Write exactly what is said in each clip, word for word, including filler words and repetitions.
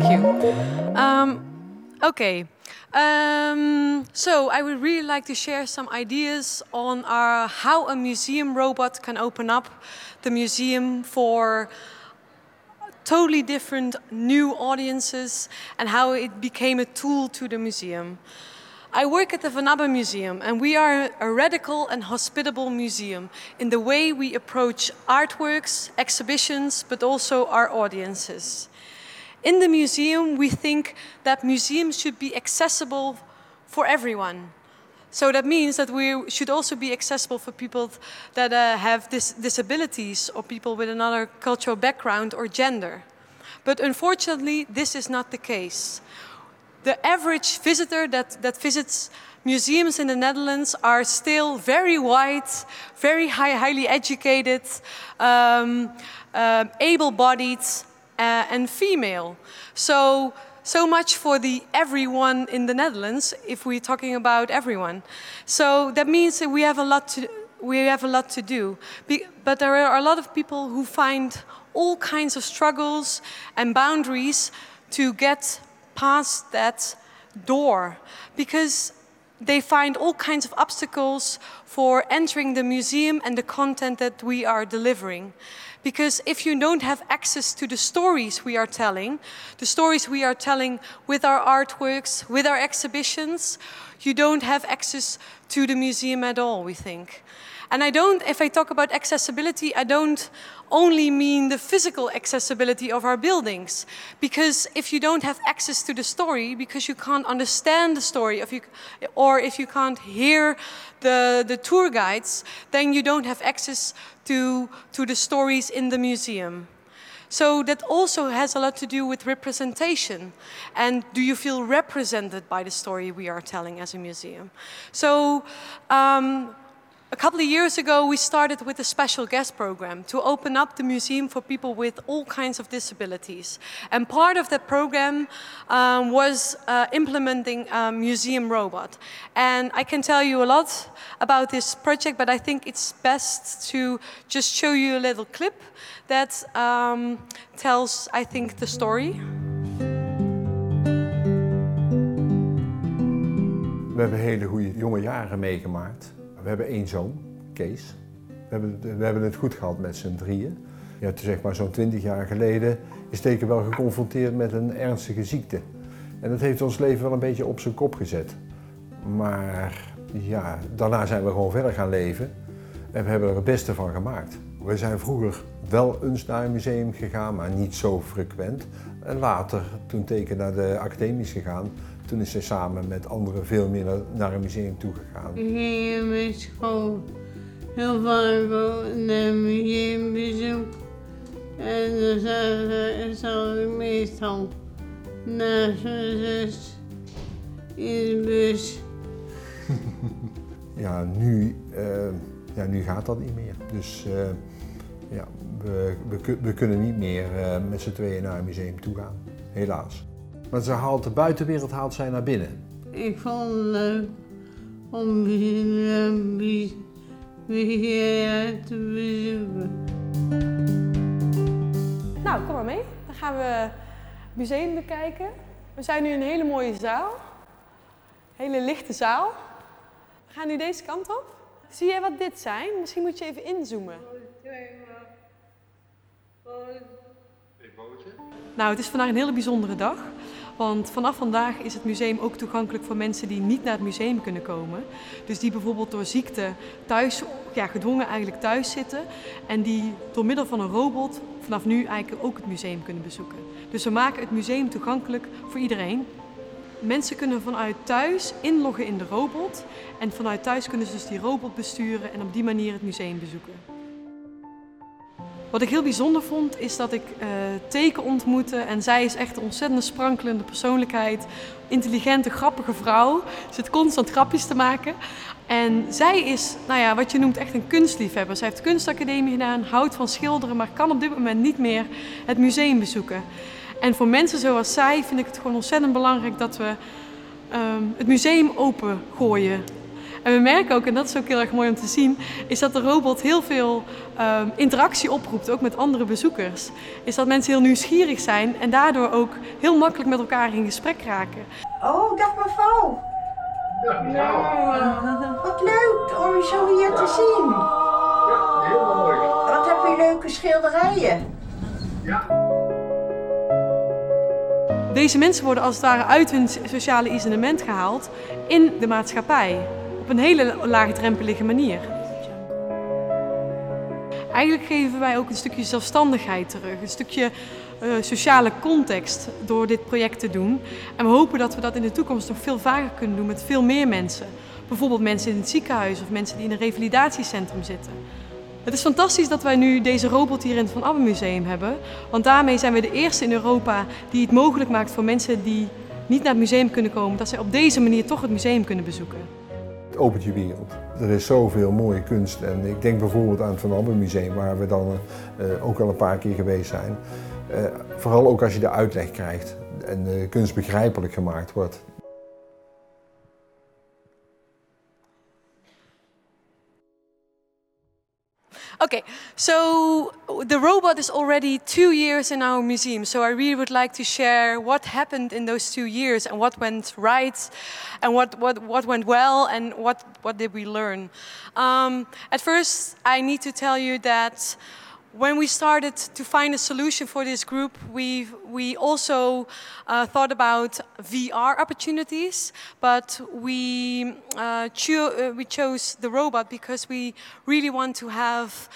Thank you. Um, okay. Um, so I would really like to share some ideas on our, how a museum robot can open up the museum for totally different new audiences and how it became a tool to the museum. I work at the Van Abbemuseum, and we are a radical and hospitable museum in the way we approach artworks, exhibitions, but also our audiences. In the museum, we think that museums should be accessible for everyone. So that means that we should also be accessible for people that uh, have dis disabilities or people with another cultural background or gender. But unfortunately, this is not the case. The average visitor that, that visits museums in the Netherlands are still very white, very high, highly educated, um, uh, able-bodied, uh, and female. So, so much for the everyone in the Netherlands, if we're talking about everyone. So that means that we have a lot to, we have a lot to do. Be, but there are a lot of people who find all kinds of struggles and boundaries to get past that door, because they find all kinds of obstacles for entering the museum and the content that we are delivering. Because if you don't have access to the stories we are telling, the stories we are telling with our artworks, with our exhibitions, you don't have access to the museum at all, we think. And I don't, if I talk about accessibility, I don't only mean the physical accessibility of our buildings. Because if you don't have access to the story, because you can't understand the story, if you, or if you can't hear the, the tour guides, then you don't have access to, to the stories in the museum. So that also has a lot to do with representation. And do you feel represented by the story we are telling as a museum? So, um, a couple of years ago, we started with a special guest program to open up the museum for people with all kinds of disabilities. And part of that program um, was uh, implementing a museum robot. And I can tell you a lot about this project, but I think it's best to just show you a little clip that um, tells, I think, the story. We hebben hele goede jonge jaren meegemaakt. We hebben één zoon, Kees. We hebben, we hebben het goed gehad met z'n drieën. Ja, zeg maar zo'n twintig jaar geleden is Teken wel geconfronteerd met een ernstige ziekte. En dat heeft ons leven wel een beetje op zijn kop gezet. Maar ja, daarna zijn we gewoon verder gaan leven. En we hebben er het beste van gemaakt. We zijn vroeger wel eens naar een museum gegaan, maar niet zo frequent. En later, toen Teken naar de academie is gegaan, toen is ze samen met anderen veel meer naar een museum toegegaan. Ik ging met school heel vaak naar een museumbezoek. En dan zat ik meestal naast mijn zus in de bus. Ja, nu, uh, ja, nu gaat dat niet meer. Dus uh, ja, we, we, we kunnen niet meer uh, met z'n tweeën naar een museum toe gaan, helaas. Maar ze haalt de buitenwereld haalt zij naar binnen. Ik vond het leuk om weer te bezoeken. Nou, kom maar mee. Dan gaan we het museum bekijken. We zijn nu in een hele mooie zaal. Hele lichte zaal. We gaan nu deze kant op. Zie jij wat dit zijn? Misschien moet je even inzoomen. Nou, het is vandaag een hele bijzondere dag, want vanaf vandaag is het museum ook toegankelijk voor mensen die niet naar het museum kunnen komen. Dus die bijvoorbeeld door ziekte thuis, ja, gedwongen eigenlijk thuis zitten en die door middel van een robot vanaf nu eigenlijk ook het museum kunnen bezoeken. Dus we maken het museum toegankelijk voor iedereen. Mensen kunnen vanuit thuis inloggen in de robot en vanuit thuis kunnen ze dus die robot besturen en op die manier het museum bezoeken. Wat ik heel bijzonder vond is dat ik uh, Teken ontmoette en zij is echt een ontzettend sprankelende persoonlijkheid. Intelligente, grappige vrouw. Zit constant grapjes te maken. En zij is, nou ja, wat je noemt echt een kunstliefhebber. Zij heeft kunstacademie gedaan, houdt van schilderen, maar kan op dit moment niet meer het museum bezoeken. En voor mensen zoals zij vind ik het gewoon ontzettend belangrijk dat we um, het museum opengooien. En we merken ook, en dat is ook heel erg mooi om te zien, is dat de robot heel veel um, interactie oproept, ook met andere bezoekers. Is dat mensen heel nieuwsgierig zijn en daardoor ook heel makkelijk met elkaar in gesprek raken. Oh, dag mevrouw! Ja, nou. Wat leuk om u zo hier te zien. Ja, heel mooi. Wat heb je leuke schilderijen. Ja. Deze mensen worden als het ware uit hun sociale isolement gehaald in de maatschappij. Op een hele laagdrempelige manier. Eigenlijk geven wij ook een stukje zelfstandigheid terug, een stukje uh, sociale context door dit project te doen. En we hopen dat we dat in de toekomst nog veel vaker kunnen doen met veel meer mensen. Bijvoorbeeld mensen in het ziekenhuis of mensen die in een revalidatiecentrum zitten. Het is fantastisch dat wij nu deze robot hier in het Van Abbemuseum hebben. Want daarmee zijn we de eerste in Europa die het mogelijk maakt voor mensen die niet naar het museum kunnen komen, dat zij op deze manier toch het museum kunnen bezoeken. Het opent je wereld. Er is zoveel mooie kunst en ik denk bijvoorbeeld aan het Van Abbemuseum, waar we dan uh, ook al een paar keer geweest zijn. Uh, vooral ook als je de uitleg krijgt en de uh, kunst begrijpelijk gemaakt wordt. Okay, so the robot is already two years in our museum, so I really would like to share what happened in those two years and what went right and what, what, what went well and what, what did we learn. Um, at first, I need to tell you that when we started to find a solution for this group, we, we also uh, thought about V R opportunities, but we, uh, cho uh, we chose the robot because we really want to have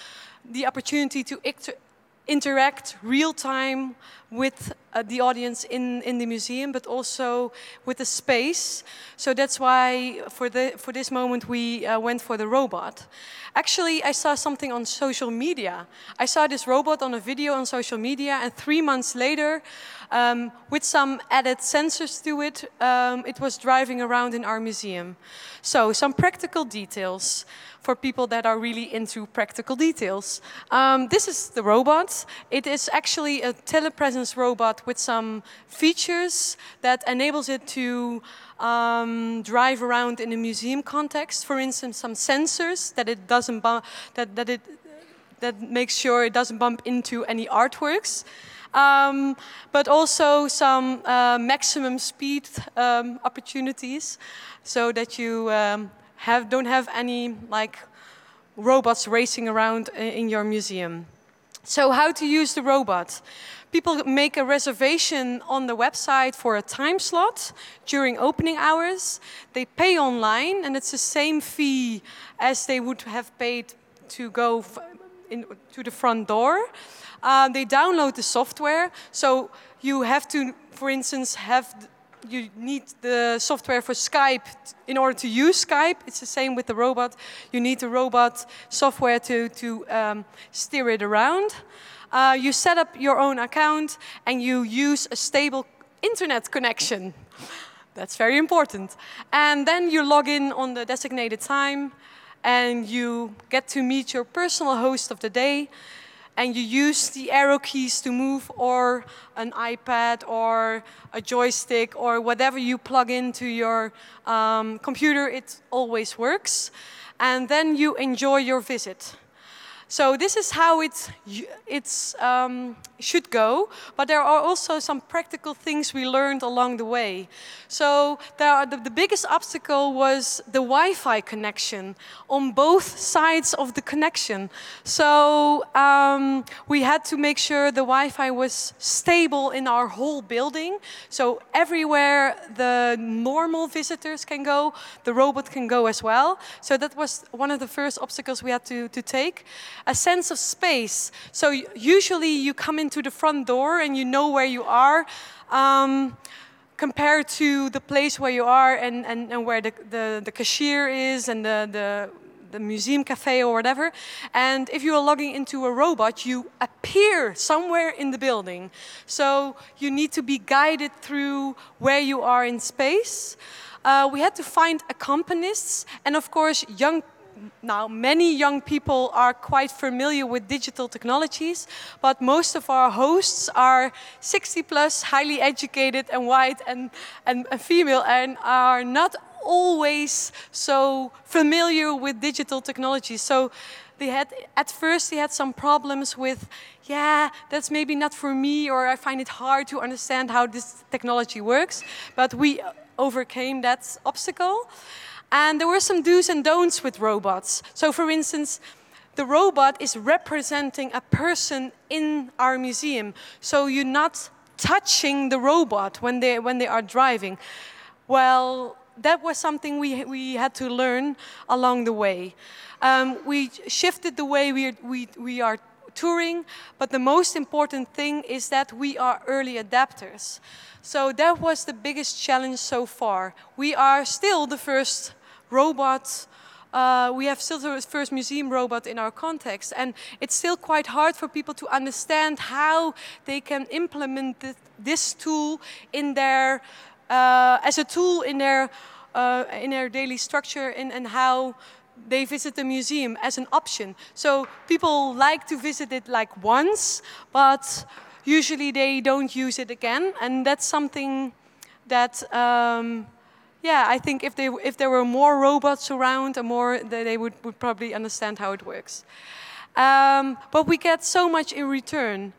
the opportunity to inter interact real-time with uh, the audience in, in the museum, but also with the space. So that's why for, the, for this moment we uh, went for the robot. Actually, I saw something on social media. I saw this robot on a video on social media, and three months later, um, with some added sensors to it, um, it was driving around in our museum. So some practical details for people that are really into practical details. Um, this is the robot. It is actually a telepresence robot with some features that enables it to um, drive around in a museum context. For instance, some sensors that it doesn't bump, that that it that makes sure it doesn't bump into any artworks, um, but also some uh, maximum speed um, opportunities, so that you um, have don't have any like robots racing around in your museum. So how to use the robot? People make a reservation on the website for a time slot during opening hours. They pay online and it's the same fee as they would have paid to go in, to the front door. Uh, they download the software. So you have to, for instance, have you need the software for Skype in order to use Skype. It's the same with the robot. You need the robot software to, to um, steer it around. Uh, you set up your own account and you use a stable internet connection. That's very important. And then you log in on the designated time and you get to meet your personal host of the day. And you use the arrow keys to move, or an iPad, or a joystick, or whatever you plug into your um, computer, it always works. And then you enjoy your visit. So this is how it it's, um, should go, but there are also some practical things we learned along the way. So there are the, the biggest obstacle was the Wi-Fi connection on both sides of the connection. So um, we had to make sure the Wi-Fi was stable in our whole building. So everywhere the normal visitors can go, the robot can go as well. So that was one of the first obstacles we had to, to take. A sense of space. So usually you come into the front door and you know where you are um, compared to the place where you are and, and, and where the, the, the cashier is and the, the, the museum cafe or whatever. And if you are logging into a robot, you appear somewhere in the building. So you need to be guided through where you are in space. Uh, we had to find accompanists and of course young now, many young people are quite familiar with digital technologies, but most of our hosts are sixty plus, highly educated and white and, and, and female and are not always so familiar with digital technology. So they had, at first they had some problems with, yeah, that's maybe not for me, or I find it hard to understand how this technology works. But we overcame that obstacle. And there were some do's and don'ts with robots. So for instance, the robot is representing a person in our museum. So you're not touching the robot when they, when they are driving. Well, that was something we, we had to learn along the way. Um, we shifted the way we are, we, we are touring, but the most important thing is that we are early adapters. So that was the biggest challenge so far. We are still the first robot, uh, we have still the first museum robot in our context, and it's still quite hard for people to understand how they can implement th this tool in their Uh, as a tool in their, uh, in their daily structure and, and how they visit the museum as an option. So people like to visit it like once, but usually they don't use it again. And that's something that, um, yeah, I think if, they, if there were more robots around, or more, they would, would probably understand how it works. Um, but we get so much in return.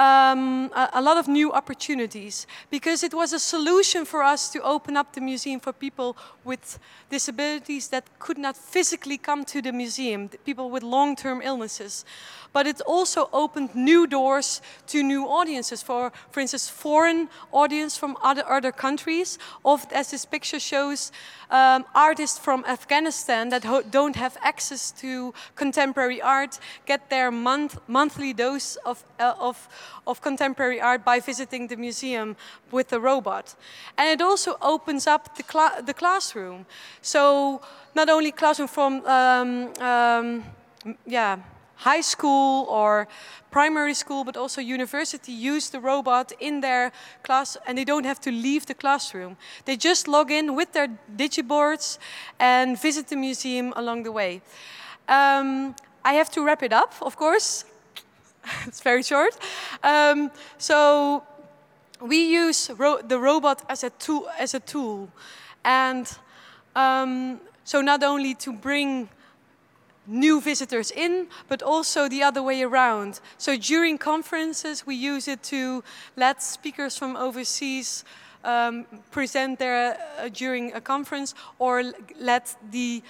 Um, a, a lot of new opportunities, because it was a solution for us to open up the museum for people with disabilities that could not physically come to the museum, people with long-term illnesses. But it also opened new doors to new audiences, for, for instance, foreign audience from other, other countries, of, as this picture shows, um, artists from Afghanistan that ho don't have access to contemporary art get their month, monthly dose of, uh, of of contemporary art by visiting the museum with a robot. And it also opens up the, cl the classroom. So not only classroom from um, um, yeah, high school or primary school, but also university use the robot in their class, and they don't have to leave the classroom. They just log in with their digiboards and visit the museum along the way. Um, I have to wrap it up, of course. It's very short. Um, so we use ro the robot as a tool, as a tool, and um, so not only to bring new visitors in, but also the other way around. So during conferences, we use it to let speakers from overseas um, present there uh, during a conference, or let the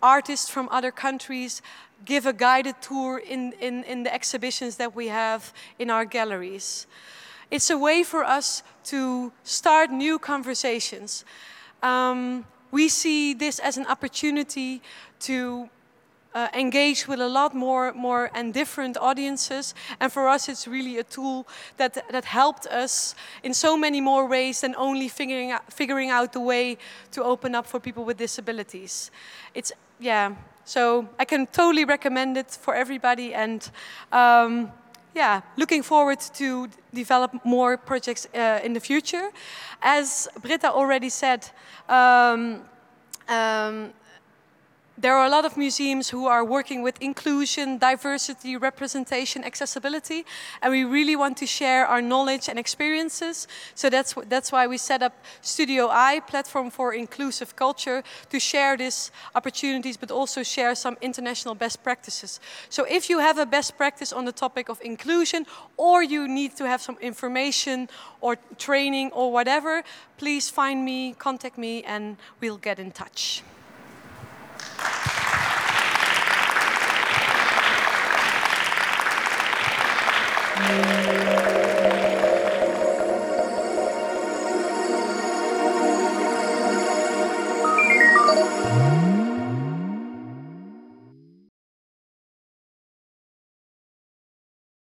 artists from other countries give a guided tour in, in, in the exhibitions that we have in our galleries. It's a way for us to start new conversations. Um, we see this as an opportunity to uh, engage with a lot more, more and different audiences. And for us, it's really a tool that, that helped us in so many more ways than only figuring out, figuring out the way to open up for people with disabilities. It's, yeah. So I can totally recommend it for everybody, and um, yeah, looking forward to develop more projects uh, in the future. As Britta already said, um, um, there are a lot of museums who are working with inclusion, diversity, representation, accessibility, and we really want to share our knowledge and experiences. So that's, that's why we set up Studio I, Platform for Inclusive Culture, to share these opportunities, but also share some international best practices. So if you have a best practice on the topic of inclusion, or you need to have some information or training or whatever, please find me, contact me, and we'll get in touch. Thank you.